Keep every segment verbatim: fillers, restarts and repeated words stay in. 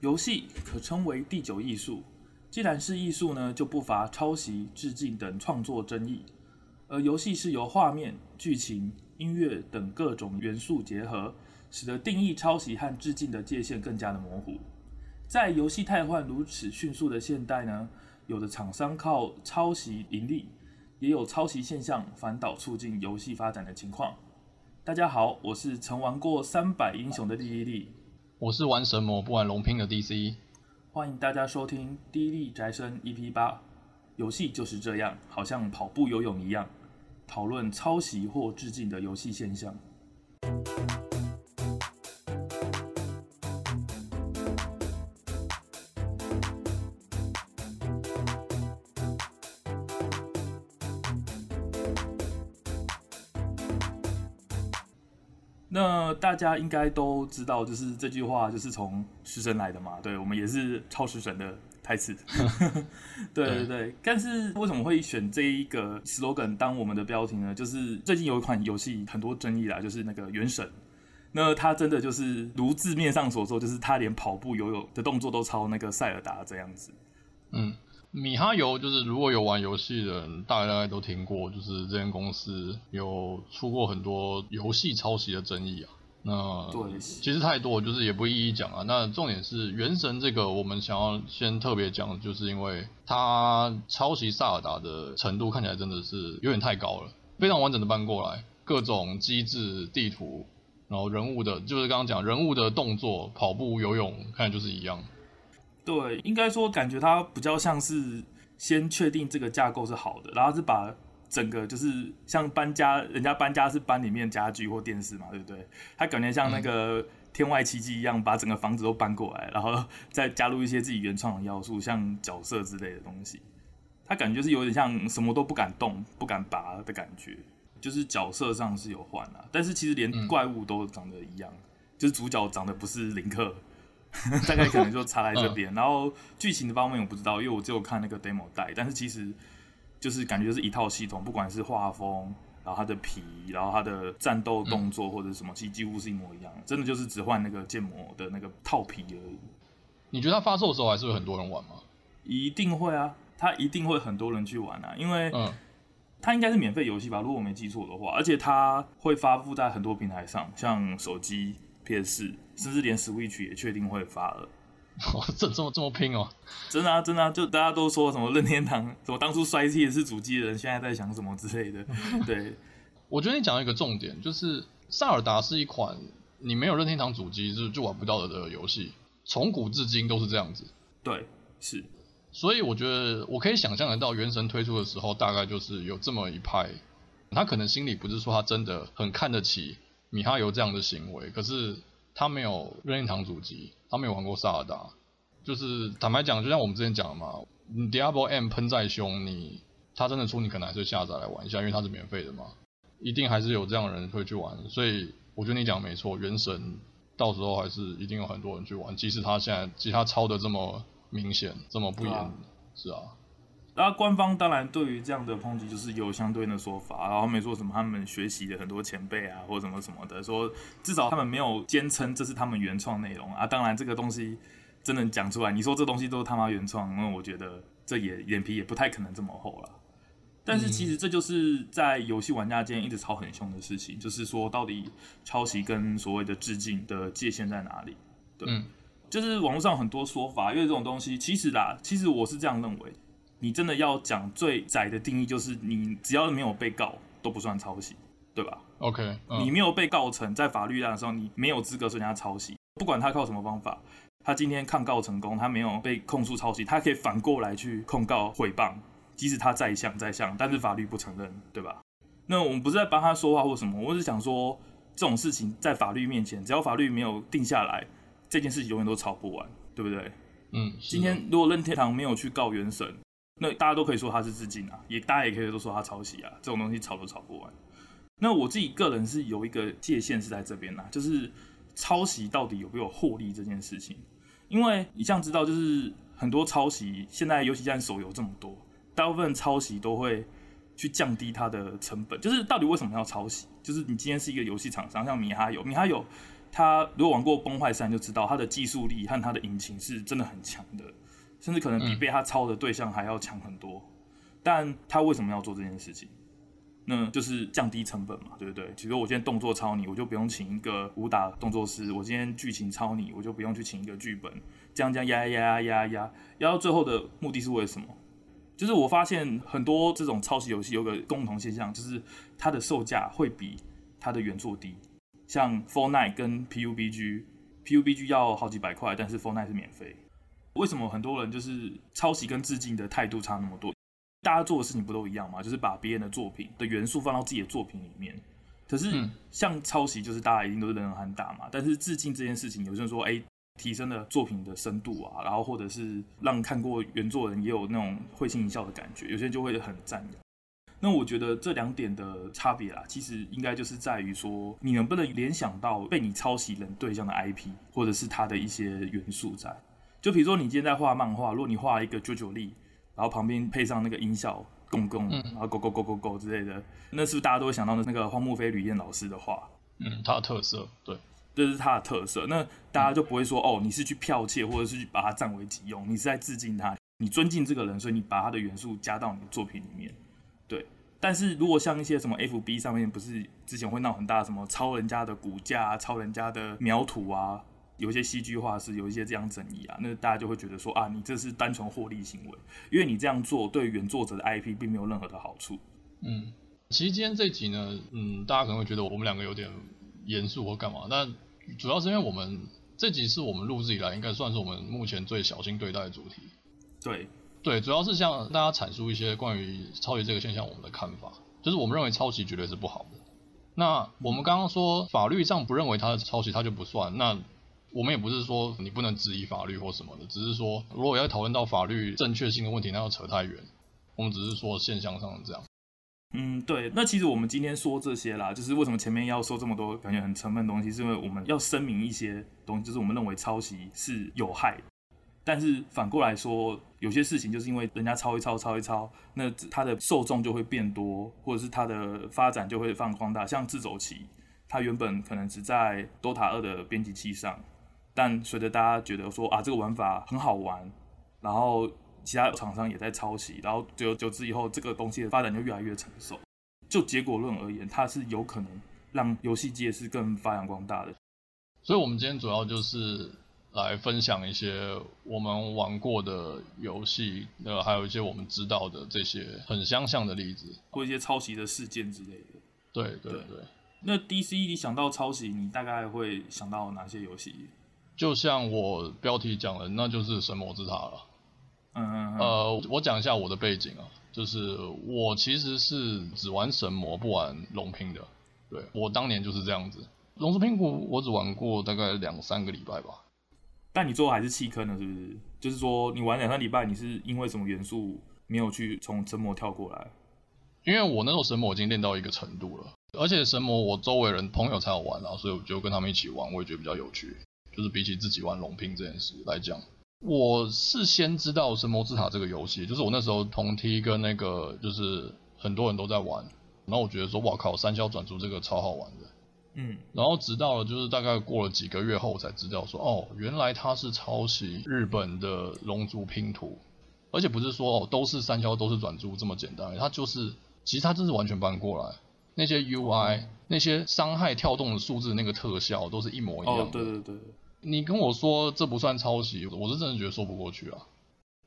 游戏可称为第九艺术，既然是艺术呢，就不乏抄袭、致敬等创作争议。而游戏是由画面、剧情、音乐等各种元素结合，使得定义抄袭和致敬的界限更加的模糊。在游戏汰换如此迅速的现代呢，有的厂商靠抄袭盈利，也有抄袭现象反倒促进游戏发展的情况。大家好，我是曾玩过三百英雄的莉莉莉，我是玩神魔不玩龙拼的 D C。欢迎大家收听《低利宅生 E P 八》，游戏就是这样，好像跑步游泳一样，讨论抄袭或致敬的游戏现象。那大家应该都知道，就是这句话就是从食神来的嘛，对，我们也是抄食神的台词。对对对，但是为什么会选这一个 slogan 当我们的标题呢？就是最近有一款游戏很多争议啦，就是那个原神。那它真的就是如字面上所说，就是它连跑步游泳的动作都抄那个塞尔达这样子。嗯，米哈游就是如果有玩游戏的人，大概都听过，就是这间公司有出过很多游戏抄袭的争议啊。那其实太多，就是也不一一讲啊。那重点是原神这个，我们想要先特别讲，就是因为它抄袭萨尔达的程度看起来真的是有点太高了，非常完整的搬过来，各种机制、地图，然后人物的，就是刚刚讲人物的动作、跑步、游泳，看起来就是一样。对，应该说感觉它比较像是先确定这个架构是好的，然后是把整个就是像搬家，人家搬家是搬里面家具或电视嘛，对不对？它感觉像那个天外奇迹一样，把整个房子都搬过来，然后再加入一些自己原创的要素，像角色之类的东西。它感觉就是有点像什么都不敢动、不敢拔的感觉，就是角色上是有换啦，但是其实连怪物都长得一样，嗯、就是主角长得不是林克。大概可能就差来这边、嗯、然后剧情的方面我不知道，因为我只有看那个 demo 带，但是其实就是感觉就是一套系统，不管是画风，然后它的皮，然后它的战斗动作或者什么，其实几乎是一模一样，真的就是只换那个建模的那个套皮而已。你觉得它发售的时候还是会很多人玩吗？一定会啊，它一定会很多人去玩啊，因为它应该是免费游戏吧，如果我没记错的话，而且它会发布在很多平台上，像手机、P S 四，甚至连 Switch 也确定会发了。哦，这这么这么拼哦！真的啊，真的啊，就大家都说什么任天堂，什么当初摔P S 四主机的人现在在想什么之类的。对，我觉得你讲到一个重点，就是《萨尔达》是一款你没有任天堂主机就就玩不到的游戏，从古至今都是这样子。对，是。所以我觉得我可以想象得到，《原神》推出的时候，大概就是有这么一派，他可能心里不是说他真的很看得起米哈游这样的行为，可是他没有任天堂主机，他没有玩过萨尔达，就是坦白讲，就像我们之前讲的嘛，你 Diablo M 喷再凶，你他真的出，你可能还是下载来玩一下，因为它是免费的嘛，一定还是有这样的人会去玩，所以我觉得你讲没错，原神到时候还是一定有很多人去玩，即使他现在，即使他抄的这么明显，这么不严，啊是啊。那官方当然对于这样的抨击就是有相对应的说法，然后他们说什么他们学习的很多前辈啊，或什么什么的，说至少他们没有坚称这是他们原创内容啊。当然这个东西真的讲出来，你说这东西都是他妈原创，那我觉得这也脸皮也不太可能这么厚啦。但是其实这就是在游戏玩家间一直吵很凶的事情，就是说到底抄袭跟所谓的致敬的界限在哪里？对，嗯、就是网络上很多说法，因为这种东西其实啦，其实我是这样认为。你真的要讲最窄的定义，就是你只要没有被告都不算抄袭，对吧 ？OK，、uh. 你没有被告成，在法律上的时候，你没有资格说人家抄袭，不管他靠什么方法，他今天抗告成功，他没有被控诉抄袭，他可以反过来去控告诽谤，即使他再想再想，但是法律不承认，对吧？那我们不是在帮他说话或什么，我是想说这种事情在法律面前，只要法律没有定下来，这件事情永远都吵不完，对不对？嗯，今天如果任天堂没有去告原神。那大家都可以说它是致敬啊，也大家也可以都说它抄袭啊，这种东西吵都吵不完。那我自己个人是有一个界限是在这边啦、啊，就是抄袭到底有没有获利这件事情。因为你像知道，就是很多抄袭，现在尤其像手游这么多，大部分抄袭都会去降低它的成本。就是到底为什么要抄袭？就是你今天是一个游戏厂商，像米哈游，米哈游他如果玩过崩坏三就知道，他的技术力和他的引擎是真的很强的，甚至可能比被他抄的对象还要强很多。但他为什么要做这件事情？那就是降低成本嘛，对不对？其实我今天动作抄你，我就不用请一个武打动作师；我今天剧情抄你，我就不用去请一个剧本。这样这样压压压压压，压到最后的目的是为什么？就是我发现很多这种抄袭游戏有个共同现象，就是它的售价会比它的原作低。像 Fortnite 跟 P U B G，P U B G 要好几百块，但是 Fortnite 是免费。为什么很多人就是抄袭跟致敬的态度差那么多？大家做的事情不都一样吗？就是把别人的作品的元素放到自己的作品里面。可是像抄袭，就是大家一定都是人人喊打嘛。但是致敬这件事情，有些人说，哎、欸，提升了作品的深度啊，然后或者是让看过原作人也有那种会心一笑的感觉，有些人就会很赞扬。那我觉得这两点的差别啦，其实应该就是在于说，你能不能联想到被你抄袭人对象的 I P， 或者是他的一些元素在。就比如说你今天在画漫画，如果你画一个JoJo力。然后旁边配上那个音效，公公，然后 go go go go go 之类的，那是不是大家都会想到那个荒木飞吕彦老师的话？嗯，他的特色，对，这是他的特色。那大家就不会说、嗯、哦，你是去剽窃，或者是去把它占为己用，你是在致敬他，你尊敬这个人，所以你把他的元素加到你的作品里面。对，但是如果像一些什么 F B 上面不是之前会闹很大，什么抄人家的骨架啊，抄人家的描图啊，有一些戏剧化是有一些这样争议啊，那大家就会觉得说啊，你这是单纯获利行为，因为你这样做对原作者的 I P 并没有任何的好处。嗯，其实今天这一集呢，嗯，大家可能会觉得我们两个有点严肃或干嘛，但主要是因为我们这集是我们录制以来应该算是我们目前最小心对待的主题。对对，主要是向大家阐述一些关于抄袭这个现象我们的看法，就是我们认为抄袭绝对是不好的。那我们刚刚说法律上不认为它的抄袭它就不算，那我们也不是说你不能质疑法律或什么的，只是说如果要讨论到法律正确性的问题，那要扯太远。我们只是说现象上这样。嗯，对。那其实我们今天说这些啦，就是为什么前面要说这么多感觉很沉闷的东西，是因为我们要声明一些东西，就是我们认为抄袭是有害的。但是反过来说，有些事情就是因为人家抄一抄、抄一抄，那它的受众就会变多，或者是它的发展就会放宽大。像自走棋，它原本可能只在 Dota 二 的编辑器上。但随着大家觉得说啊，这个玩法很好玩，然后其他厂商也在抄袭，然后久而久之以后，这个东西的发展就越来越成熟。就结果论而言，它是有可能让游戏界是更发扬光大的。所以，我们今天主要就是来分享一些我们玩过的游戏，呃，还有一些我们知道的这些很相像的例子，或一些抄袭的事件之类的。对对 对, 对。那 D C 你想到抄袭，你大概会想到哪些游戏？就像我标题讲的，那就是神魔之塔了。嗯嗯嗯。呃，我讲一下我的背景啊，就是我其实是只玩神魔不玩龙拼的。对，我当年就是这样子。龙之拼谷我只玩过大概两三个礼拜吧。但你最后还是弃坑了，是不是？就是说你玩两三礼拜，你是因为什么元素没有去从神魔跳过来？因为我那时候神魔已经练到一个程度了，而且神魔我周围人朋友才有玩啊，所以我就跟他们一起玩，我也觉得比较有趣。就是比起自己玩龙拼这件事来讲，我是先知道神魔之塔这个游戏，就是我那时候同梯跟那个就是很多人都在玩，然后我觉得说哇靠，三消转出这个超好玩的，嗯，然后直到就是大概过了几个月后才知道说哦，原来它是抄袭日本的龙族拼图，而且不是说哦都是三消都是转珠这么简单，它就是其实它真是完全搬过来，那些 U I 那些伤害跳动的数字那个特效都是一模一样的，哦对对对。你跟我说这不算抄袭，我是真的觉得说不过去啊。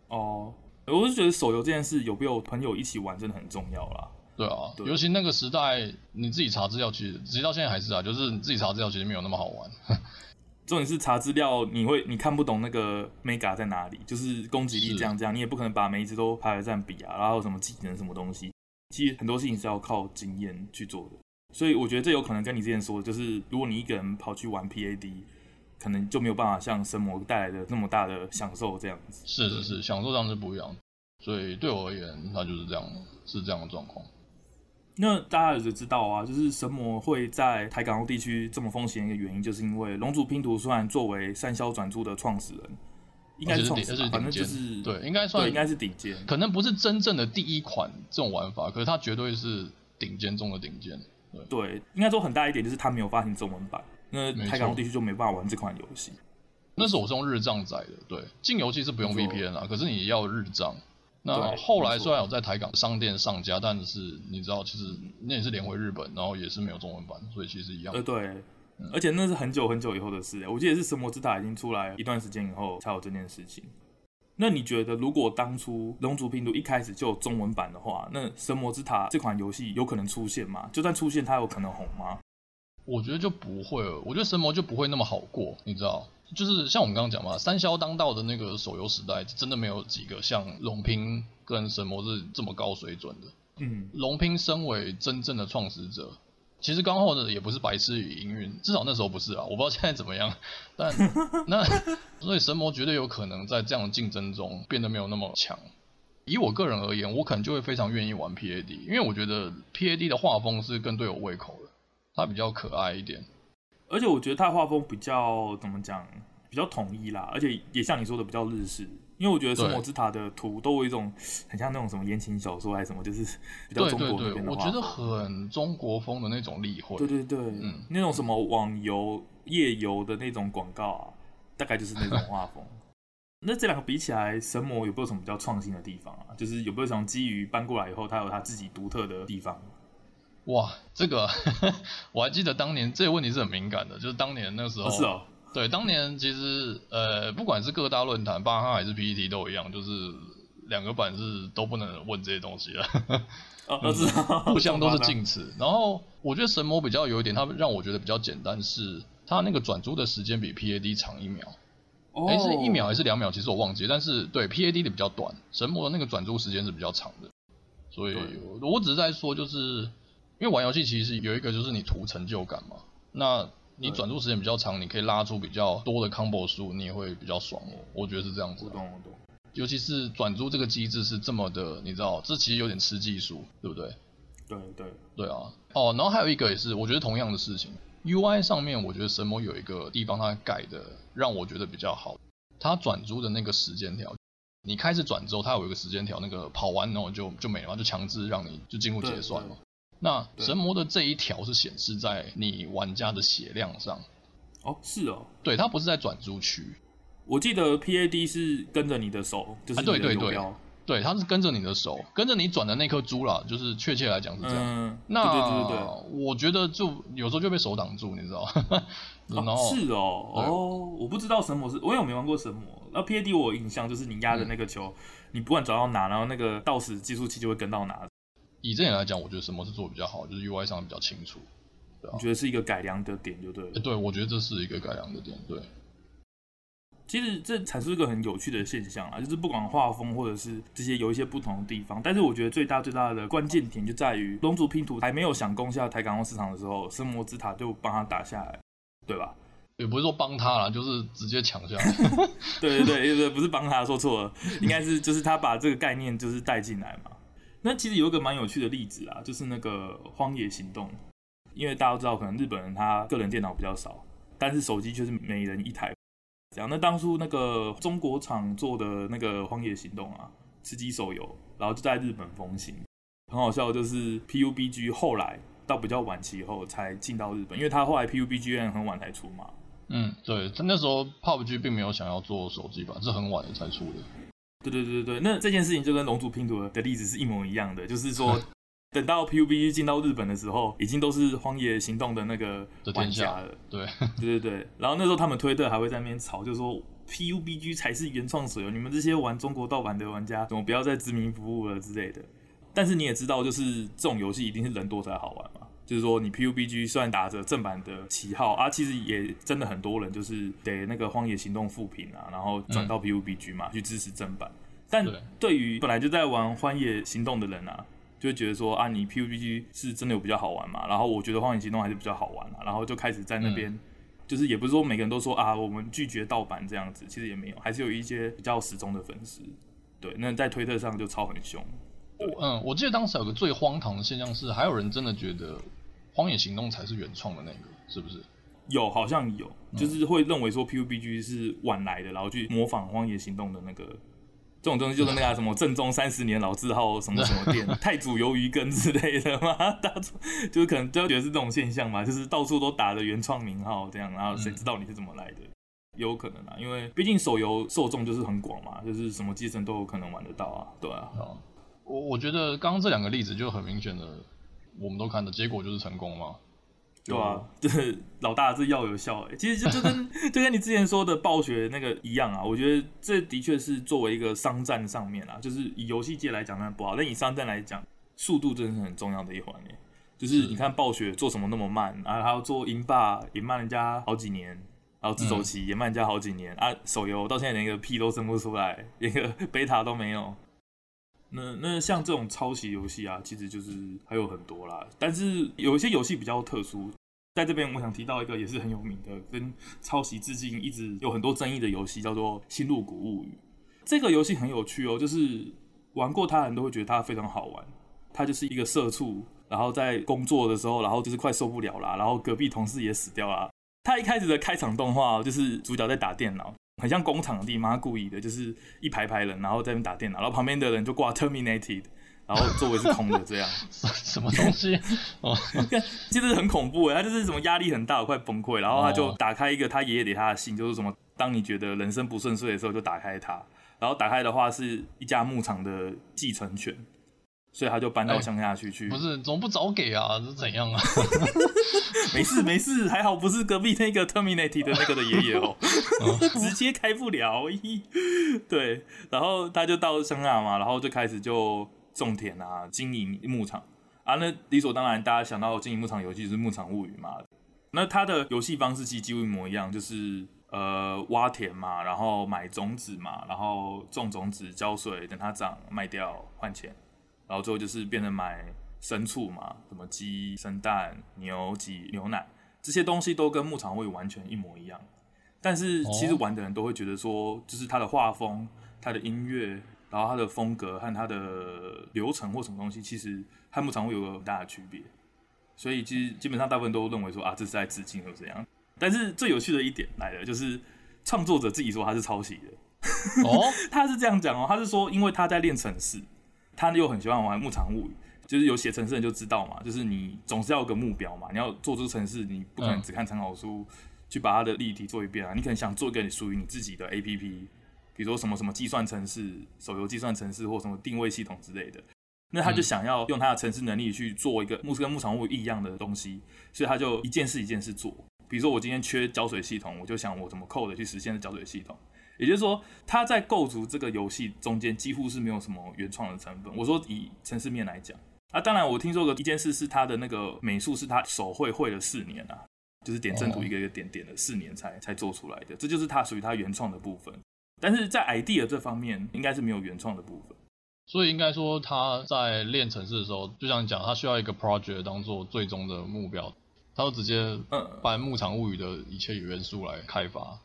哦，我是觉得手游这件事有没有朋友一起玩真的很重要啦。对啊，对，尤其那个时代，你自己查资料，其实直到现在还是啊，就是你自己查资料其实没有那么好玩。重点是查资料，你会你看不懂那个 mega 在哪里，就是攻击力这样这样，你也不可能把每一只都排排站比啊，然后什么技能什么东西，其实很多事情是要靠经验去做的。所以我觉得这有可能跟你之前说的，就是如果你一个人跑去玩 P A D。可能就没有办法像神魔带来的那么大的享受这样子。是是是，享受上是不一样。所以对我而言，它就是这样，是这样的状况。那大家也知道啊，就是神魔会在台港澳地区这么风行的一个原因，就是因为龙族拼图虽然作为三消转珠的创始人，应该是创始人，反正就是对，应该算应该是顶尖，可能不是真正的第一款这种玩法，可是它绝对是顶尖中的顶尖。对，对应该说很大一点就是它没有发行中文版。那台港澳地区就没办法玩这款游戏。那时候我是用日账载的，对，进游戏是不用 V P N 啦，可是你要日账。那后来虽然有在台港商店上架，但是你知道，其实那也是连回日本，然后也是没有中文版，所以其实一样。呃，对。而且那是很久很久以后的事，我记得是《神魔之塔》已经出来一段时间以后才有这件事情。那你觉得，如果当初《龙族拼图》一开始就有中文版的话，那《神魔之塔》这款游戏有可能出现吗？就算出现，它有可能红吗？我觉得就不会了，我觉得神魔就不会那么好过，你知道，就是像我们刚刚讲嘛，三消当道的那个手游时代，真的没有几个像龙拼跟神魔是这么高水准的。嗯，龙拼身为真正的创始者。其实刚后的也不是白痴与营运，至少那时候不是啊，我不知道现在怎么样。但那所以神魔绝对有可能在这样的竞争中变得没有那么强。以我个人而言，我可能就会非常愿意玩 P A D， 因为我觉得 P A D 的画风是更对我胃口的，它比较可爱一点，而且我觉得它的画风比较怎么讲，比较统一啦，而且也像你说的比较日式。因为我觉得《神魔之塔》的图都有一种很像那种什么言情小说还是什么，就是比较中国那边的话，对对对，我觉得很中国风的那种立绘。对对对，嗯，那种什么网游、夜游的那种广告啊，大概就是那种画风。那这两个比起来，神魔有没有什么比较创新的地方啊？就是有没有什么基于搬过来以后，它有它自己独特的地方？哇，这个我还记得当年这个问题是很敏感的，就是当年那时候。哦是哦。对，当年其实呃，不管是各大论坛、巴哈还是 P T 都一样，就是两个版是都不能问这些东西了，哦嗯、互相都是禁止。然后我觉得神魔比较有一点，它让我觉得比较简单是，它那个转租的时间比 P A D 长一秒，哎、哦，是一秒还是两秒？其实我忘记，但是对 P A D 的比较短，神魔的那个转租时间是比较长的。所以我只是在说，就是因为玩游戏其实有一个就是你图成就感嘛，那。你转入时间比较长，你可以拉出比较多的 combo 数，你也会比较爽哦。我觉得是这样子、啊。我懂我懂。尤其是转入这个机制是这么的，你知道，这其实有点吃技术，对不对？对对对啊。哦，然后还有一个也是，我觉得同样的事情 ，U I 上面我觉得神魔有一个地方它改的让我觉得比较好，它转入的那个时间条，你开始转之后，它有一个时间条，那个跑完然后就就没了，就强制让你就进入结算了。那神魔的这一条是显示在你玩家的血量上，哦，是哦，对，它不是在转租区。我记得 P A D 是跟着你的手，就是你的游标、啊、对对对，对，它是跟着你的手，跟着你转的那颗珠啦，就是确切来讲是这样。嗯，那对对对对，我觉得就有时候就被手挡住，你知道？然后哦是哦，哦，我不知道神魔是，因为我没玩过神魔。那 P A D 我有印象就是你压的那个球，嗯、你不管转到哪，然后那个倒时计数器就会跟到哪。以这点来讲，我觉得神魔是做的比较好，就是 U I 上比较清楚。对啊、你觉得是一个改良的点就对了。欸、对，我觉得这是一个改良的点。对，其实这阐述一个很有趣的现象啊，就是不管画风或者是这些有一些不同的地方，但是我觉得最大最大的关键点就在于龙族拼图还没有想攻下台港澳市场的时候，神魔之塔就帮他打下来，对吧？也不是说帮他啦，就是直接抢下来。对对对对，不是帮他，说错了，应该是就是他把这个概念就是带进来嘛。那其实有一个蛮有趣的例子啊，就是那个《荒野行动》，因为大家都知道，可能日本人他个人电脑比较少，但是手机却是每人一台。这样，那当初那个中国厂做的那个《荒野行动》啊，吃鸡手游，然后就在日本风行。很好笑的就是 P U B G 后来到比较晚期后才进到日本，因为他后来 P U B G 很晚才出嘛。嗯，对，他那时候 P U B G 并没有想要做手机版，是很晚才出的。对对对对，那这件事情就跟龙族拼图的例子是一模一样的，就是说，等到 P U B G 进到日本的时候，已经都是荒野行动的那个玩家了。对对对对，然后那时候他们推特还会在那边吵，就说 P U B G 才是原创手游，你们这些玩中国盗版的玩家，怎么不要再殖民服务了之类的。但是你也知道，就是这种游戏一定是人多才好玩嘛。就是说，你 P U B G 虽然打着正版的旗号啊，其实也真的很多人就是给那个《荒野行动》复评啊，然后转到 P U B G 嘛、嗯、去支持正版。但对于本来就在玩《荒野行动》的人啊，就会觉得说啊，你 P U B G 是真的有比较好玩嘛？然后我觉得《荒野行动》还是比较好玩啊，然后就开始在那边，嗯、就是也不是说每个人都说啊，我们拒绝盗版这样子，其实也没有，还是有一些比较死忠的粉丝。对，那在推特上就吵很凶。嗯，我记得当时有个最荒唐的现象是，还有人真的觉得。荒野行动才是原创的那个，是不是？有，好像有，就是会认为说 P U B G 是晚来的，然后去模仿荒野行动的那个这种东西就是那个什么正宗三十年老字号什么什么店太祖鱿鱼羹之类的嘛，大就是可能就觉得是这种现象嘛，就是到处都打的原创名号这样，然后谁知道你是怎么来的？有可能啊，因为毕竟手游受众就是很广嘛，就是什么阶层都有可能玩得到啊，对啊。我我觉得刚刚这两个例子就很明显的，我们都看的结果就是成功嘛。对啊，就是老大这药有效、欸，其实 就, 就跟就跟你之前说的暴雪那个一样啊。我觉得这的确是作为一个商战上面啊，就是以游戏界来讲当然不好，但以商战来讲，速度真的是很重要的一环诶、欸。就是你看暴雪做什么那么慢啊，还要做银霸也慢人家好几年，然后自走棋也慢人家好几年、嗯、啊，手游到现在连一个屁都生不出来，连个贝塔都没有。那, 那像这种抄袭游戏啊，其实就是还有很多啦。但是有一些游戏比较特殊，在这边我想提到一个也是很有名的，跟抄袭至今一直有很多争议的游戏，叫做《星露谷物语》。这个游戏很有趣哦，就是玩过它的人都会觉得它非常好玩。它就是一个社畜，然后在工作的时候，然后就是快受不了啦，然后隔壁同事也死掉啦。它一开始的开场动画、哦、就是主角在打电脑。很像工厂的地方，他故意的，就是一排排人，然后在那边打电脑，然后旁边的人就挂 terminated， 然后座位是空的，这样什么东西？哦，其实很恐怖哎，他就是什么压力很大，我快崩溃，然后他就打开一个他爷爷给他的信，就是什么，当你觉得人生不顺遂的时候就打开它，然后打开的话是一家牧场的继承权。所以他就搬到乡下去去、欸，不是，怎么不早给啊？是怎样啊？没事没事，还好不是隔壁那个 Terminated 的那个的爷爷哦，直接开不了。对，然后他就到乡下嘛，然后就开始就种田啊，经营牧场啊。那理所当然，大家想到经营牧场游戏就是《牧场物语》嘛。那他的游戏方式其实几乎一模一样，就是呃挖田嘛，然后买种子嘛，然后种种子、浇水，等它长，卖掉换钱。然后最后就是变成买牲畜嘛，什么鸡、生蛋、牛、挤牛奶，这些东西都跟牧场物语完全一模一样。但是其实玩的人都会觉得说，就是它的画风、它的音乐，然后它的风格和它的流程或什么东西，其实和牧场物语有很大的区别。所以其实基本上大部分都认为说啊，这是在致敬或这样。但是最有趣的一点来了，就是创作者自己说他是抄袭的。哦，他是这样讲哦，他是说因为他在练程式。他又很喜欢玩《牧场物语》，就是有写程式人就知道嘛，就是你总是要有个目标嘛，你要做出程式，你不可能只看参考书、嗯、去把它的例题做一遍啊，你可能想做一个属于你自己的 A P P， 比如说什么什么计算程式、手游计算程式或什么定位系统之类的，那他就想要用他的程式能力去做一个跟《牧场物语》一样的东西，所以他就一件事一件事做，比如说我今天缺浇水系统，我就想我怎么 code 去实现浇水系统。也就是说，他在构筑这个游戏中间几乎是没有什么原创的成分。我说以程式面来讲，啊，当然我听说的一件事是他的那个美术是他手绘绘了四年啊，就是点阵图一个一个点点了四年才才做出来的，这就是他属于他原创的部分。但是在 idea 这方面，应该是没有原创的部分。所以应该说他在练程式的时候，就像你讲，他需要一个 project 当做最终的目标，他就直接把《牧场物语》的一切元素来开发。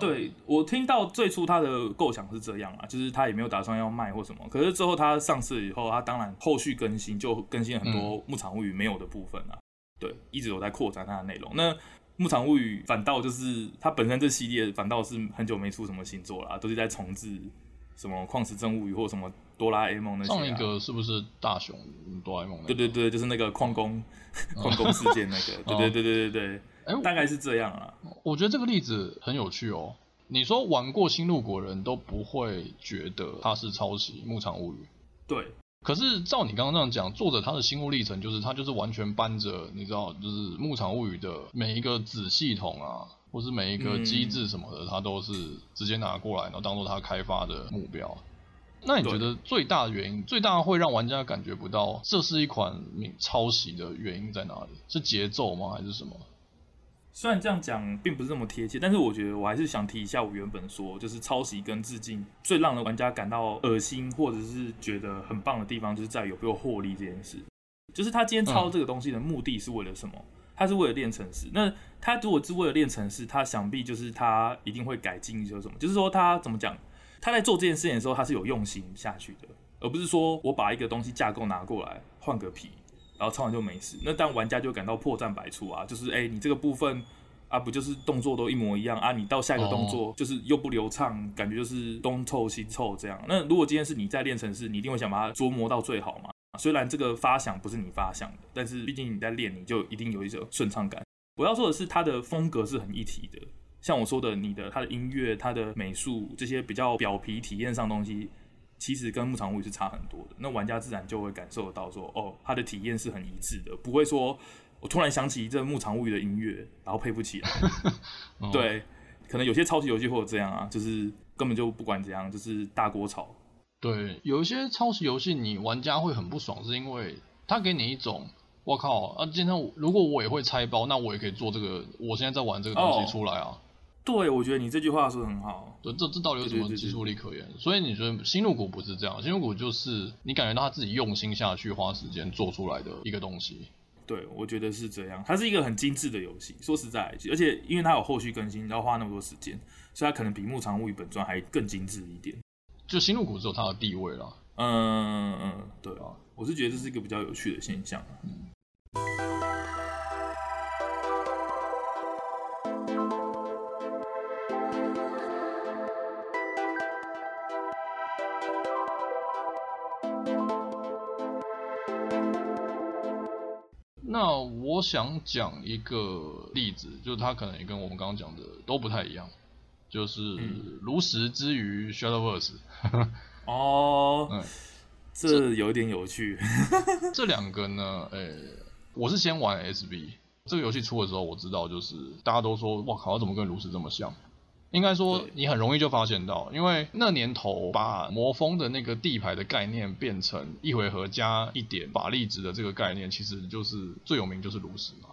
对，我听到最初他的构想是这样啊，就是他也没有打算要卖或什么，可是之后他上市以后，他当然后续更新就更新很多牧场物语没有的部分啊，嗯、对，一直有在扩展他的内容。那牧场物语反倒就是他本身这系列反倒是很久没出什么新作啦，都是在重置什么矿石镇物语或什么哆啦 A 梦那些、啊。上一个是不是大雄哆啦 A 梦、那个？对对对，就是那个矿工矿工事件那个，对对对对对对。欸、大概是这样啦。我觉得这个例子很有趣哦。你说玩过《星露谷》的人都不会觉得他是抄袭《牧场物语》，对。可是照你刚刚这样讲，作者他的心路历程就是他就是完全搬着，你知道，就是《牧场物语》的每一个子系统啊，或是每一个机制什么的，嗯、他都是直接拿过来，然后当做他开发的目标。那你觉得最大的原因，最大会让玩家感觉不到这是一款抄袭的原因在哪里？是节奏吗？还是什么？虽然这样讲并不是那么贴切，但是我觉得我还是想提一下我原本说，就是抄袭跟致敬最让玩家感到恶心或者是觉得很棒的地方，就是在有没有获利这件事。就是他今天抄这个东西的目的是为了什么？他是为了练程式。那他如果是为了练程式，他想必就是他一定会改进一些什么。就是说他怎么讲，他在做这件事情的时候，他是有用心下去的，而不是说我把一个东西架构拿过来换个皮。然后抄完就没事，那当玩家就感到破绽百出啊，就是哎，你这个部分啊，不就是动作都一模一样啊？你到下一个动作就是又不流畅，感觉就是东凑西凑这样。那如果今天是你在练程式，你一定会想把它琢磨到最好嘛。虽然这个发想不是你发想的，但是毕竟你在练，你就一定有一种顺畅感。我要说的是，它的风格是很一体的。像我说的，你的它的音乐、它的美术这些比较表皮体验上的东西，其实跟牧场物语是差很多的。那玩家自然就会感受到说，哦，它的体验是很一致的，不会说我突然想起这牧场物语的音乐，然后配不起来。哦、对，可能有些超级游戏会有这样啊，就是根本就不管怎样，就是大锅炒。对，有一些超级游戏，你玩家会很不爽，是因为它给你一种。我靠！啊，今天如果我也会拆包，那我也可以做这个。我现在在玩这个东西出来啊。Oh, 对，我觉得你这句话说得很好。对，这这到底有什么技术力可言？对对对对，所以你觉得星露谷不是这样？星露谷就是你感觉到他自己用心下去、花时间做出来的一个东西。对，我觉得是这样。它是一个很精致的游戏，说实在，而且因为它有后续更新，要花那么多时间，所以它可能比《牧场物语》本传还更精致一点。就星露谷只有它的地位啦。嗯嗯，对啊，我是觉得这是一个比较有趣的现象。嗯，那我想讲一个例子，就是它可能也跟我们刚刚讲的都不太一样，就是炉石之于 Shadowverse。哦、嗯，这有点有趣。这两个呢，诶、欸，我是先玩 S B 这个游戏出的时候，我知道就是大家都说，哇靠，怎么跟炉石这么像？应该说你很容易就发现到，因为那年头把魔风的那个地牌的概念变成一回合加一点法力值的这个概念，其实就是最有名就是炉石嘛。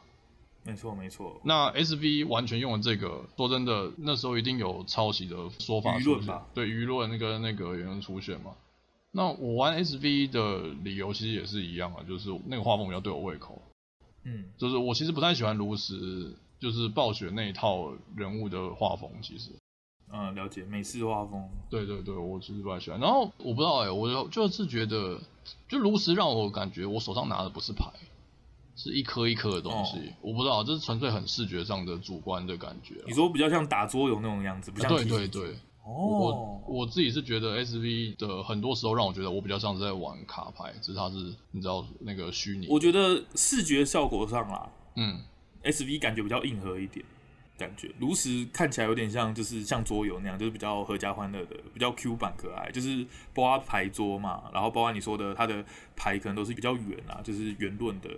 没错没错，那 S V 完全用了这个，说真的，那时候一定有抄袭的说法出现，对舆论跟那个言论出现嘛。那我玩 S V 的理由其实也是一样啊，就是那个画风比较对我胃口，嗯，就是我其实不太喜欢炉石，就是暴雪那一套人物的画风，其实，嗯，了解美式画风，对对对，我其实不太喜欢。然后我不知道哎、欸，我就是觉得，就炉石让我感觉我手上拿的不是牌。是一颗一颗的东西、哦，我不知道，这是纯粹很视觉上的主观的感觉、啊。你说比较像打桌游那种样子，不像、啊、对对对。哦，我我自己是觉得 S V 的很多时候让我觉得我比较像是在玩卡牌，只是它是你知道那个虚拟。我觉得视觉效果上啦，嗯 ，S V 感觉比较硬核一点，感觉炉石看起来有点像就是像桌游那样，就是比较合家欢乐的，比较 Q 版可爱，就是包括牌桌嘛，然后包括你说的它的牌可能都是比较圆啊，就是圆润的。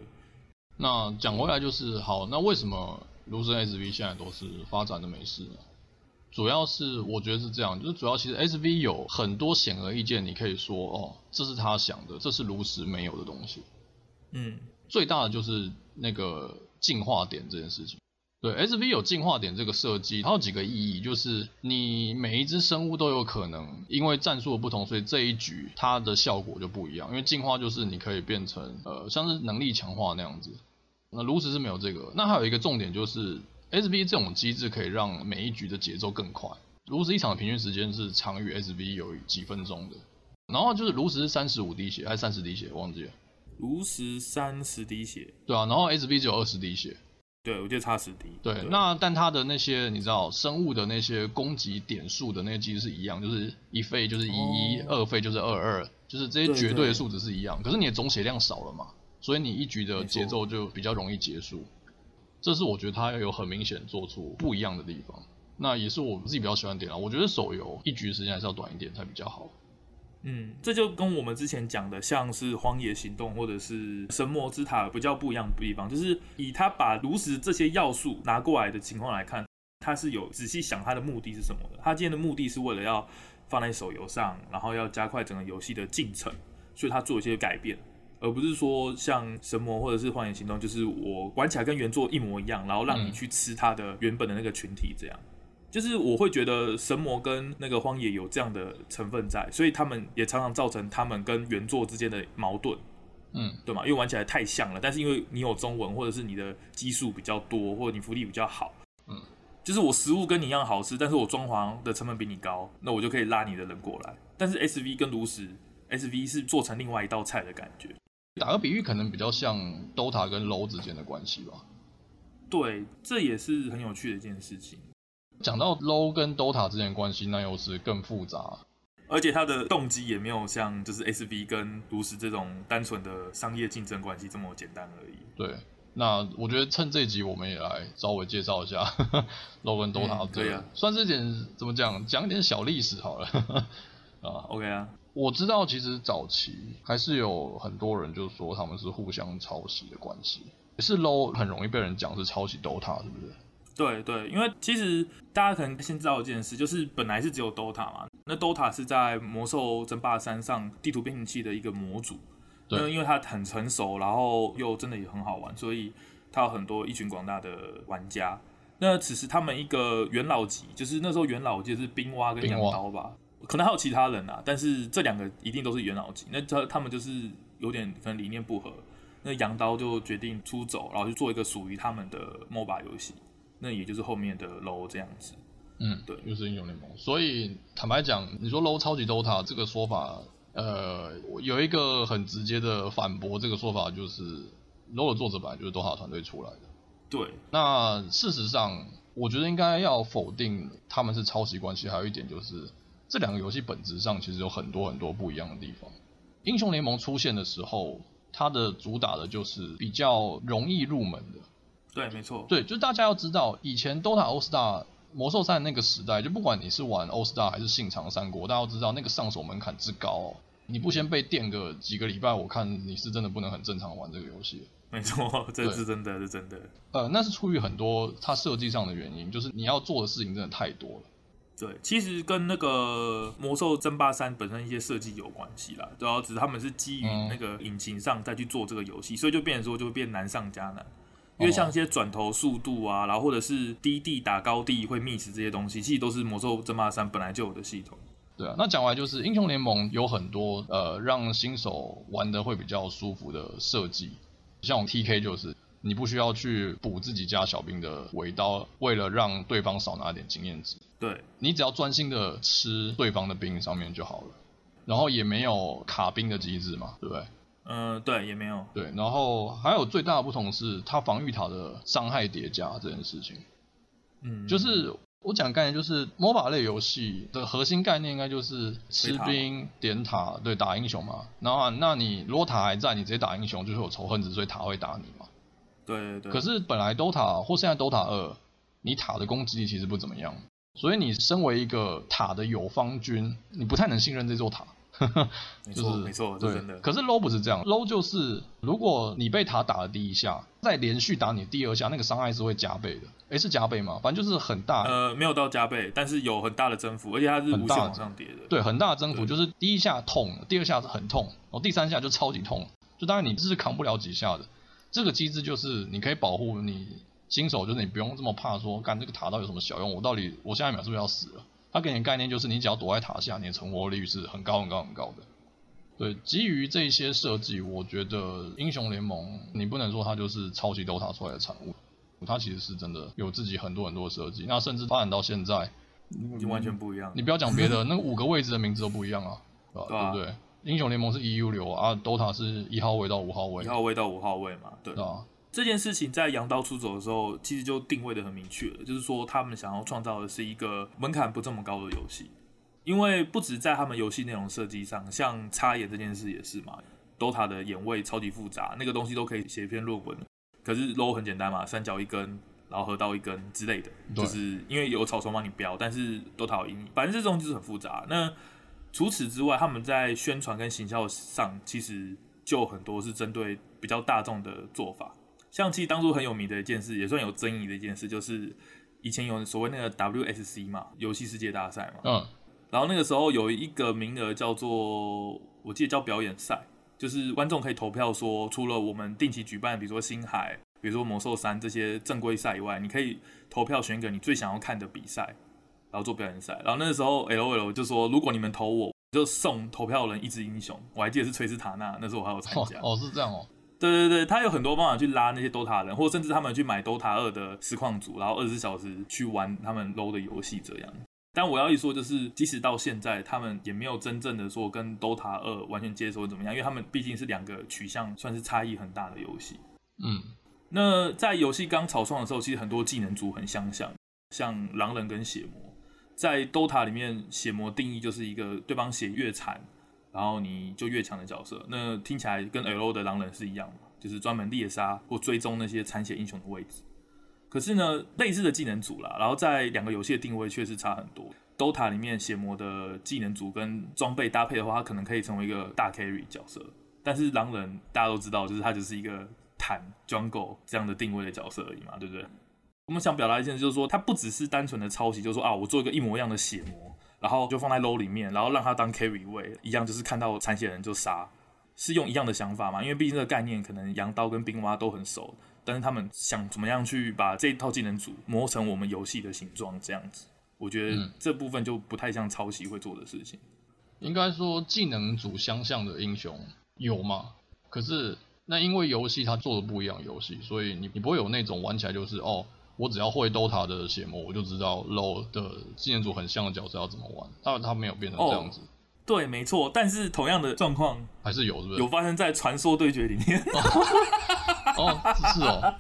那讲回来就是好，那为什么炉石 S V 现在都是发展的美式呢？主要是我觉得是这样，就是主要其实 S V 有很多显而易见，你可以说哦，这是他想的，这是炉石没有的东西。嗯，最大的就是那个进化点这件事情。对 ，S V 有进化点这个设计，它有几个意义，就是你每一只生物都有可能因为战术的不同，所以这一局它的效果就不一样。因为进化就是你可以变成呃像是能力强化那样子。那炉石是没有这个，那还有一个重点就是 S B 这种机制可以让每一局的节奏更快。炉石一场的平均时间是长于 S B 有几分钟的，然后就是炉石是三十五滴血还是三十滴血，忘记了。炉石三十滴血，对啊，然后 S B 只有二十滴血，对，我觉得差十滴。对，对那但它的那些你知道生物的那些攻击点数的那些机制是一样，就是一费就是一一、哦，二费就是二二，就是这些绝对的数值是一样，对对，可是你的总血量少了嘛。所以你一局的节奏就比较容易结束，这是我觉得它有很明显做出不一样的地方，那也是我自己比较喜欢点啦。我觉得手游一局时间还是要短一点才比较好。嗯，这就跟我们之前讲的像是《荒野行动》或者是《神魔之塔》比较不一样的地方，就是以它把炉石这些要素拿过来的情况来看，它是有仔细想它的目的是什么的。它今天的目的是为了要放在手游上，然后要加快整个游戏的进程，所以它做一些改变。而不是说像神魔或者是荒野行动，就是我玩起来跟原作一模一样，然后让你去吃它的原本的那个群体这样。就是我会觉得神魔跟那个荒野有这样的成分在，所以他们也常常造成他们跟原作之间的矛盾，嗯，对吗？因为玩起来太像了，但是因为你有中文或者是你的基数比较多，或者你福利比较好，嗯，就是我食物跟你一样好吃，但是我装潢的成本比你高，那我就可以拉你的人过来。但是 S V 跟炉石 ，S V 是做成另外一道菜的感觉。打个比喻，可能比较像 Dota 跟 LoL 之间的关系吧。对，这也是很有趣的一件事情。讲到 LoL 跟 Dota 之间的关系，那又是更复杂，而且它的动机也没有像就是 S V 跟炉石这种单纯的商业竞争关系这么简单而已。对，那我觉得趁这一集我们也来稍微介绍一下 LoL 跟 Dota， 对、嗯、啊，算是点怎么讲，讲一点小历史好了啊 ，OK 啊。我知道其实早期还是有很多人就说他们是互相抄袭的关系，是 LoL 很容易被人讲是抄袭 Dota， 是不是？对对，因为其实大家可能先知道一件事，就是本来是只有 Dota 嘛，那 Dota 是在魔兽争霸三上地图编程器的一个模组，那因为它很成熟，然后又真的也很好玩，所以它有很多一群广大的玩家。那此时他们一个元老级，就是那时候元老级是冰蛙跟羊刀吧，可能还有其他人啊，但是这两个一定都是元老级。那他们就是有点可能理念不合，那羊刀就决定出走，然后就做一个属于他们的 M O B A 游戏。那也就是后面的 LoL 这样子，嗯，对，就是英雄联盟。所以坦白讲，你说 LoL 超级 Dota 这个说法，呃，有一个很直接的反驳这个说法，就是 LoL 的作者本来就是 Dota 团队出来的。对，那事实上，我觉得应该要否定他们是抄袭关系，还有一点就是这两个游戏本质上其实有很多很多不一样的地方。英雄联盟出现的时候，它的主打的就是比较容易入门的。对，没错。对，就是大家要知道，以前 Dota All Star 魔兽三那个时代，就不管你是玩 All Star 还是信长三国，大家要知道那个上手门槛之高、哦，你不先被电个几个礼拜，我看你是真的不能很正常玩这个游戏。没错，这是真的，是真的。呃，那是出于很多它设计上的原因，就是你要做的事情真的太多了。对，其实跟那个魔兽争霸三本身一些设计有关系啦，然后只是他们是基于那个引擎上再去做这个游戏，嗯、所以就变成说就会变难上加难。因为像一些转头速度啊，然后或者是低地打高地会 miss 这些东西，其实都是魔兽争霸三本来就有的系统。对啊，那讲完就是英雄联盟有很多呃让新手玩的会比较舒服的设计，像我们 T K 就是你不需要去补自己家小兵的尾刀，为了让对方少拿点经验值。对，你只要专心的吃对方的兵上面就好了，然后也没有卡兵的机制嘛，对不对？嗯、呃，对，也没有。对，然后还有最大的不同是，它防御塔的伤害叠加这件事情。嗯，就是我讲概念，就是 M O B A 类游戏的核心概念应该就是吃兵点塔，对，打英雄嘛。然后、啊，那你如果塔还在，你直接打英雄就是有仇恨值，所以塔会打你嘛。对对对。可是本来 Dota 或现在 Dota 二，你塔的攻击力其实不怎么样，所以你身为一个塔的友方军，你不太能信任这座塔。没错、就是、没错，对，真的。可是 LoL 不是这样， LoL 就是如果你被塔打了第一下，再连续打你第二下，那个伤害是会加倍的。诶，是加倍吗？反正就是很大，呃没有到加倍，但是有很大的增幅，而且它是无限往上叠的。对，很大的增幅，就是第一下痛，第二下是很痛，然后第三下就超级痛，就当然你是扛不了几下的。这个机制就是你可以保护你新手，就是你不用这么怕说干这个塔到底有什么小用，我到底我下一秒是不是要死了。它给你的概念就是，你只要躲在塔下，你的存活率是很高很高很高的。对，基于这些设计，我觉得英雄联盟你不能说它就是超级 Dota 出来的产物，它其实是真的有自己很多很多的设计。那甚至发展到现在，就完全不一样。你不要讲别的，那五个位置的名字都不一样啊，对不、啊、对？英雄联盟是 E U 流啊 ，Dota 是一号位到五号位，一号位到五号位嘛，对啊。这件事情在羊刀出走的时候，其实就定位的很明确了，就是说他们想要创造的是一个门槛不这么高的游戏，因为不止在他们游戏内容设计上，像插眼这件事也是嘛 ，Dota 的眼位超级复杂，那个东西都可以写一篇论文，可是 LoL 很简单嘛，三角一根，然后河道一根之类的，就是因为有草丛帮你标，但是 Dota 有阴影，反正这东西就是很复杂。那除此之外，他们在宣传跟行销上，其实就很多是针对比较大众的做法。像其实当初很有名的一件事，也算有争议的一件事，就是以前有所谓那个 W S C 嘛，游戏世界大赛嘛，嗯，然后那个时候有一个名额叫做，我记得叫表演赛，就是观众可以投票说，除了我们定期举办，比如说星海，比如说魔兽三这些正规赛以外，你可以投票选一个你最想要看的比赛，然后做表演赛。然后那个时候 LOL 就说，如果你们投我，就送投票人一支英雄，我还记得是崔斯塔纳，那时候我还有参加。哦，哦是这样哦。对对对，他有很多方法去拉那些 Dota 人，或甚至他们去买 Dota 二的实况组，然后二十四小时去玩他们 LoL 的游戏这样。但我要一说就是，即使到现在，他们也没有真正的说跟 Dota 二完全接受怎么样，因为他们毕竟是两个取向算是差异很大的游戏。嗯，那在游戏刚草创的时候，其实很多技能组很相像，像狼人跟血魔。在 Dota 里面，血魔定义就是一个对方血越惨，然后你就越强的角色。那听起来跟 L O 的狼人是一样嘛，就是专门猎杀或追踪那些残血英雄的位置。可是呢，类似的技能组啦，然后在两个游戏的定位确实差很多。Dota 里面血魔的技能组跟装备搭配的话，它可能可以成为一个大 carry 角色。但是狼人大家都知道，就是它就是一个坦 jungle 这样的定位的角色而已嘛，对不对？我们想表达一件事，就是说它不只是单纯的抄袭，就是说啊，我做一个一模一样的血魔，然后就放在 low 里面，然后让它当 carry 位，一样就是看到残血人就杀，是用一样的想法嘛？因为毕竟这个概念可能羊刀跟冰蛙都很熟，但是他们想怎么样去把这一套技能组磨成我们游戏的形状这样子，我觉得这部分就不太像抄袭会做的事情。应该说技能组相像的英雄有吗？可是那因为游戏它做的不一样，游戏所以 你, 你不会有那种玩起来就是哦。我只要会 Dota 的血魔，我就知道 Low 的技能组很像的角色要怎么玩。但他没有变成这样子。哦、对，没错。但是同样的状况还是有，是不是？有发生在传说对决里面。哦，哦是哦。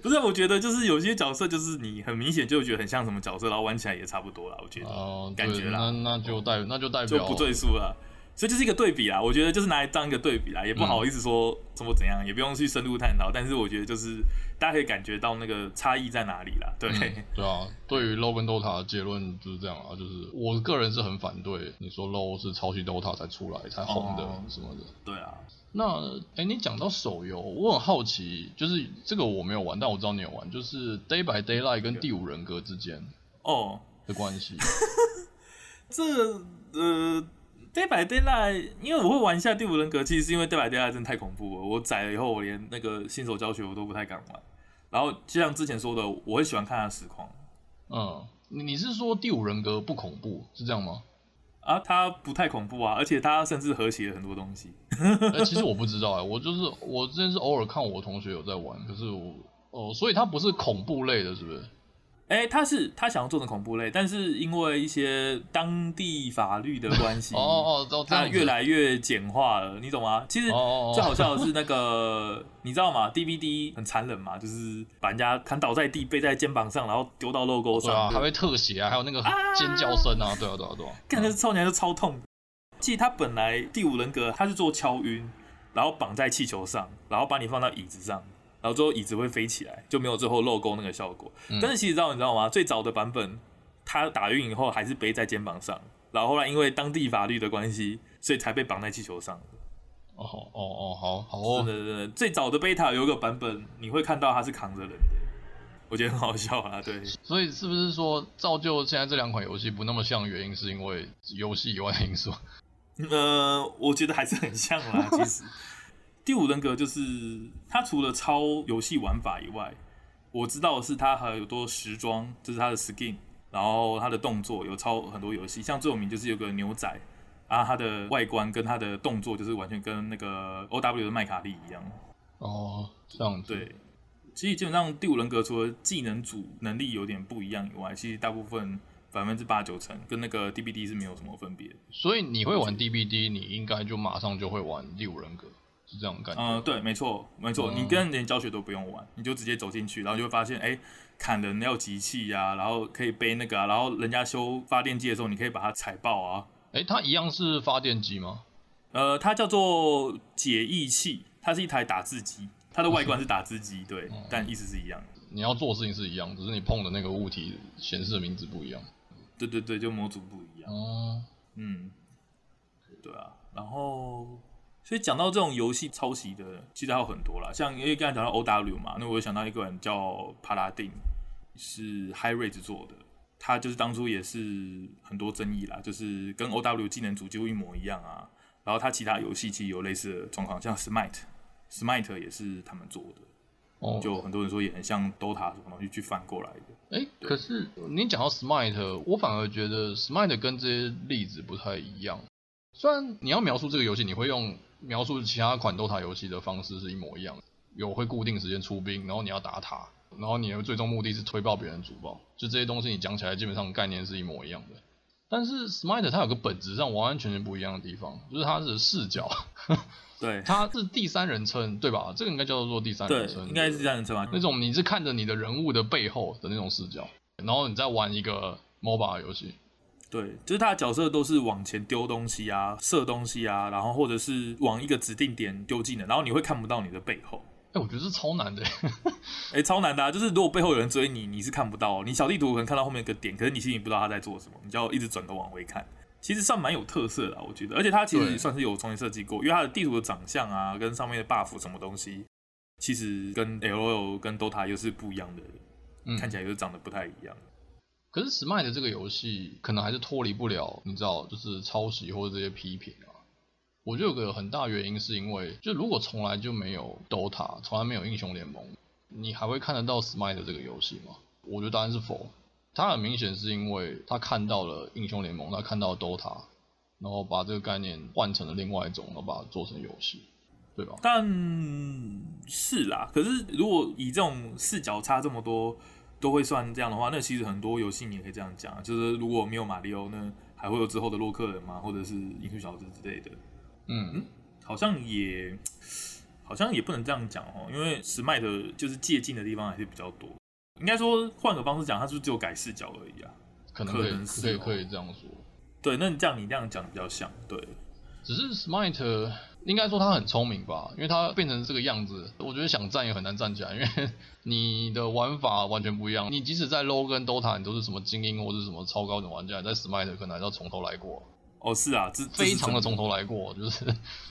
不是，我觉得就是有些角色，就是你很明显就觉得很像什么角色，然后玩起来也差不多啦。我觉得，呃、感觉啦，那那就代那就代表就不赘述了。所以就是一个对比啦，我觉得就是拿来当一个对比啦，也不好意思说怎么怎样，嗯、也不用去深入探讨。但是我觉得就是大家可以感觉到那个差异在哪里啦，对、嗯、对啊。对于 Low 跟 Dota 的结论就是这样啊，就是我个人是很反对你说 Low 是抄袭 Dota 才出来才红的什么的。哦、对啊。那哎，你讲到手游，我很好奇，就是这个我没有玩，但我知道你有玩，就是 Dead by Daylight 跟第五人格之间哦的关系。哦、这呃。Dead by Daylight， 因为我会玩一下第五人格，其实是因为 Dead by Daylight 真的太恐怖了。我载了以后，我连那个新手教学我都不太敢玩。然后就像之前说的，我很喜欢看他的实况。嗯，你是说第五人格不恐怖是这样吗？啊，他不太恐怖啊，而且他甚至和谐了很多东西。欸、其实我不知道哎、欸，我就是我之前是偶尔看我同学有在玩，可是我哦、呃，所以他不是恐怖类的，是不是？哎、欸，他是他想要做成恐怖类，但是因为一些当地法律的关系，哦哦，他越来越简化了，你懂吗？其实最好笑的是那个，你知道吗 ？D V D 很残忍嘛，就是把人家砍倒在地，背在肩膀上，然后丢到肉沟上，对啊，还会特写啊，还有那个尖叫声啊，对啊对啊对啊，看那超起来就超痛。其实他本来第五人格他是做敲晕，然后绑在气球上，然后把你放到椅子上。然后最后椅子会飞起来，就没有最后漏钩那个效果。嗯、但是其实你知道你知道吗？最早的版本，他打晕以后还是背在肩膀上，然后后来因为当地法律的关系，所以才被绑在气球上。哦哦哦，好好哦。对对对，最早的 beta 有一个版本，你会看到他是扛着人的，我觉得很好笑啊。对，所以是不是说造就现在这两款游戏不那么像，原因是因为游戏以外的因素？呃，我觉得还是很像啦，其实。第五人格就是他除了抄游戏玩法以外，我知道的是他还有多时装，就是他的 skin， 然后他的动作有抄很多游戏，像最有名就是有个牛仔，啊，他的外观跟他的动作就是完全跟那个 O W 的麦卡利一样。哦，这样子。对，其实基本上第五人格除了技能组能力有点不一样以外，其实大部分百分之八九成跟那个 D B D 是没有什么分别。所以你会玩 D B D， 你应该就马上就会玩第五人格。是这种感觉。嗯，对，没错，没错，嗯、你跟连教学都不用玩，你就直接走进去，然后就会发现，哎、欸，砍人要集气啊，然后可以背那个啊，然后人家修发电机的时候，你可以把它踩爆啊。哎、欸，它一样是发电机吗？呃，它叫做解液器，它是一台打字机，它的外观是打字机，对，嗯、但意思是一样的。你要做的事情是一样，只是你碰的那个物体显示的名字不一样。对对对，就模组不一样。嗯，嗯对啊，然后。所以讲到这种游戏抄袭的，其实还有很多啦。像因为刚才讲到 O W 嘛，那我想到一个人叫 Paladin， 是 High Rage 做的。他就是当初也是很多争议啦，就是跟 O W 技能组几乎一模一样啊。然后他其他游戏其实有类似的状况，像 Smite， Smite 也是他们做的。哦，就很多人说也很像 Dota 什么东西去翻过来的。哎、欸，可是你讲到 Smite， 我反而觉得 Smite 跟这些例子不太一样。虽然你要描述这个游戏，你会用。描述其他款 Dota 游戏的方式是一模一样的，有会固定时间出兵，然后你要打塔，然后你的最终目的是推爆别人主爆，就这些东西你讲起来基本上概念是一模一样的。但是 Smite 它有个本质上完完全全不一样的地方，就是它是视角，对，它是第三人称，对吧？这个应该叫做第三人称，应该是第三人称吧？那种你是看着你的人物的背后的那种视角，然后你再玩一个 M O B A 游戏。对，就是他的角色都是往前丢东西啊，射东西啊，然后或者是往一个指定点丢技能，然后你会看不到你的背后。哎、欸，我觉得这超难的、欸，哎、欸，超难的啊！就是如果背后有人追你，你是看不到，你小地图可能看到后面一个点，可是你心里不知道他在做什么，你就要一直转头往回看。其实算蛮有特色的啦，我觉得，而且他其实也算是有重新设计过，因为他的地图的长相啊，跟上面的 buff 什么东西，其实跟 L O L 跟 Dota 又是不一样的，嗯、看起来又长得不太一样。可是 Smite 这个游戏可能还是脱离不了，你知道，就是抄袭或者这些批评啊。我觉得有个很大原因是因为，就如果从来就没有 Dota， 从来没有英雄联盟，你还会看得到 Smite 这个游戏吗？我觉得答案是否。他很明显是因为他看到了英雄联盟，他看到了 Dota， 然后把这个概念换成了另外一种，然后把它做成游戏，对吧？但是啦，可是如果以这种视角差这么多。都会算这样的话，那其实很多游戏你也可以这样讲，就是如果没有马里奥，那还会有之后的洛克人吗？或者是英雄小子之类的？嗯，好像也好像也不能这样讲哦，因为 Smite 就是借鉴的地方还是比较多。应该说换个方式讲，它是不是只有改视角而已啊？可能可以，可能是可以可以这样说。对，那这样你这样讲比较像对。只是 Smite 应该说他很聪明吧，因为他变成这个样子，我觉得想站也很难站起来，因为你的玩法完全不一样。你即使在 L O L 跟 Dota， 你都是什么精英或者什么超高等玩家，在 Smite 可能还要从头来过。哦，是啊，这非常的从头来过，就是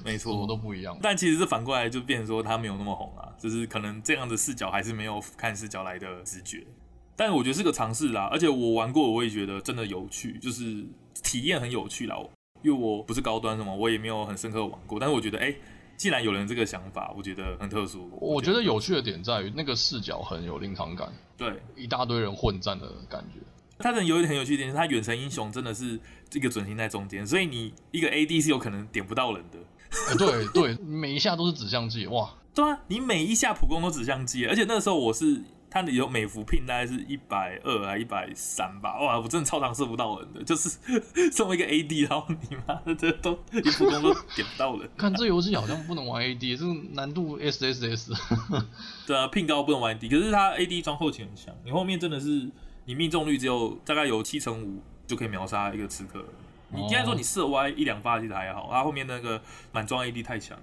没错，什么都不一样。但其实是反过来就变成说他没有那么红啊，就是可能这样的视角还是没有看视角来的直觉。但我觉得是个尝试啦，而且我玩过，我也觉得真的有趣，就是体验很有趣啦。因为我不是高端什么，我也没有很深刻玩过，但是我觉得，哎、欸，既然有人这个想法，我觉得很特殊。我觉得有趣的点在于那个视角很有临场感，对，一大堆人混战的感觉。他真的有一点很有趣的点是，他远程英雄真的是一个准星在中间，所以你一个 A D 是有可能点不到人的。欸、对对，每一下都是指向技哇！对啊，你每一下普攻都指向技，而且那时候我是他有每幅聘大概是一百二还一百三吧，哇，我真的超常射不到人的，就是身为一个 A D， 然后你妈的这都你普攻都点不到人。看这游戏好像不能玩 A D， 这难度 S S S。对啊，聘高不能玩 A D， 可是他 A D 装后勤很强，你后面真的是你命中率只有大概有 百分之七十五 就可以秒杀一个刺客。你既然说你射歪一两发其实还好，他、啊、后面那个满装 A D 太强，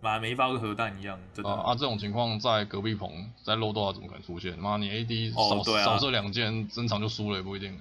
妈每一发跟核弹一样，真的。啊，啊这种情况在隔壁棚在漏斗啊，怎么可能出现？妈，你 A D 少、哦啊、少射两箭，正常就输了也不一定。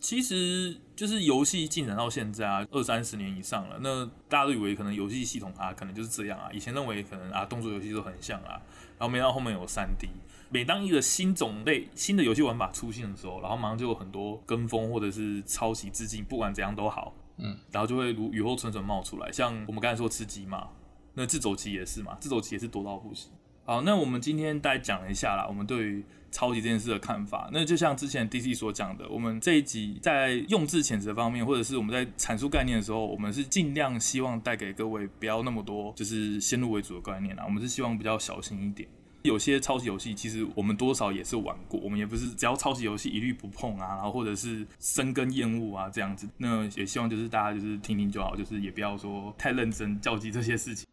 其实就是游戏进展到现在啊，二三十年以上了，那大家都以为可能游戏系统啊，可能就是这样啊。以前认为可能啊，动作游戏都很像啊，然后没到后面有 三 D。每当一个新种类、新的游戏玩法出现的时候，然后马上就有很多跟风或者是抄袭致敬，不管怎样都好，嗯，然后就会如雨后春笋冒出来。像我们刚才说吃鸡嘛，那自走棋也是嘛，自走棋也是多到不行。好，那我们今天大概讲了一下啦，我们对于抄袭这件事的看法。那就像之前 D C 所讲的，我们这一集在用字遣词方面，或者是我们在阐述概念的时候，我们是尽量希望带给各位不要那么多就是先入为主的概念啦，我们是希望比较小心一点。有些抄袭游戏其实我们多少也是玩过，我们也不是只要抄袭游戏一律不碰啊，然后或者是深耕厌恶啊这样子。那也希望就是大家就是听听就好，就是也不要说太认真较劲这些事情。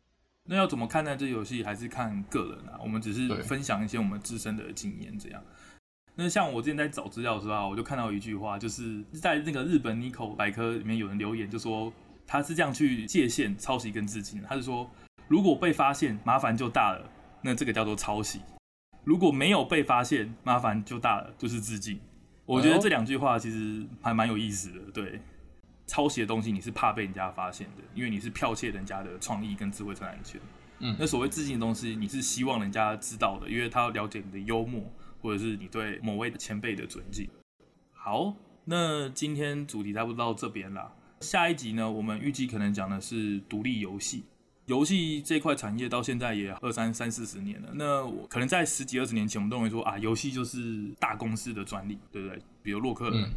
那要怎么看待这游戏还是看个人啊，我们只是分享一些我们自身的经验这样。那像我之前在找资料的时候啊，我就看到一句话，就是在那个日本 Nico 百科里面有人留言就说他是这样去界限抄袭跟致敬，他是说如果被发现麻烦就大了，那这个叫做抄袭；如果没有被发现，麻烦就大了，就是致敬。我觉得这两句话其实还蛮有意思的。对，抄袭的东西你是怕被人家发现的，因为你是剽窃人家的创意跟智慧财产权。嗯，那所谓致敬的东西，你是希望人家知道的，因为他要了解你的幽默，或者是你对某位前辈的尊敬。好，那今天主题差不多到这边啦。下一集呢，我们预计可能讲的是独立游戏。游戏这块产业到现在也二三三四十年了，那我可能在十几二十年前，我们都认为说啊，游戏就是大公司的专利，对不对？比如洛克人，嗯、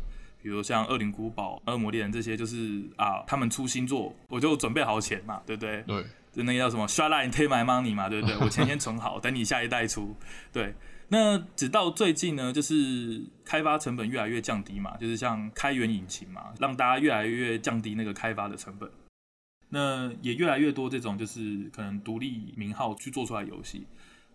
比如像《恶灵古堡》《恶魔猎人》这些，就是啊，他们出新作，我就准备好钱嘛，对不对？对，就那个叫什么 "Shut up and take my money" 嘛，对不对？我钱先存好，等你下一代出。对，那直到最近呢，就是开发成本越来越降低嘛，就是像开源引擎嘛，让大家越来越降低那个开发的成本。那也越来越多这种就是可能独立名号去做出来的游戏。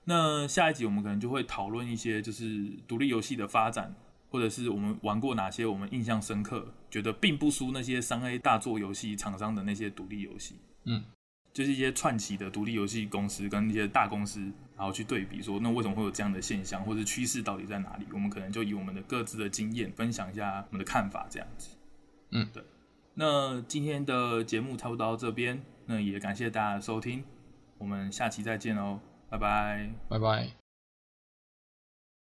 那下一集我们可能就会讨论一些就是独立游戏的发展，或者是我们玩过哪些我们印象深刻，觉得并不输那些 三 A 大作游戏厂商的那些独立游戏。嗯，就是一些串起的独立游戏公司跟一些大公司，然后去对比说那为什么会有这样的现象，或者趋势到底在哪里，我们可能就以我们的各自的经验分享一下我们的看法这样子。嗯，对。那今天的节目差不多到这边，那也感谢大家的收听，我们下期再见哦，拜拜，拜拜。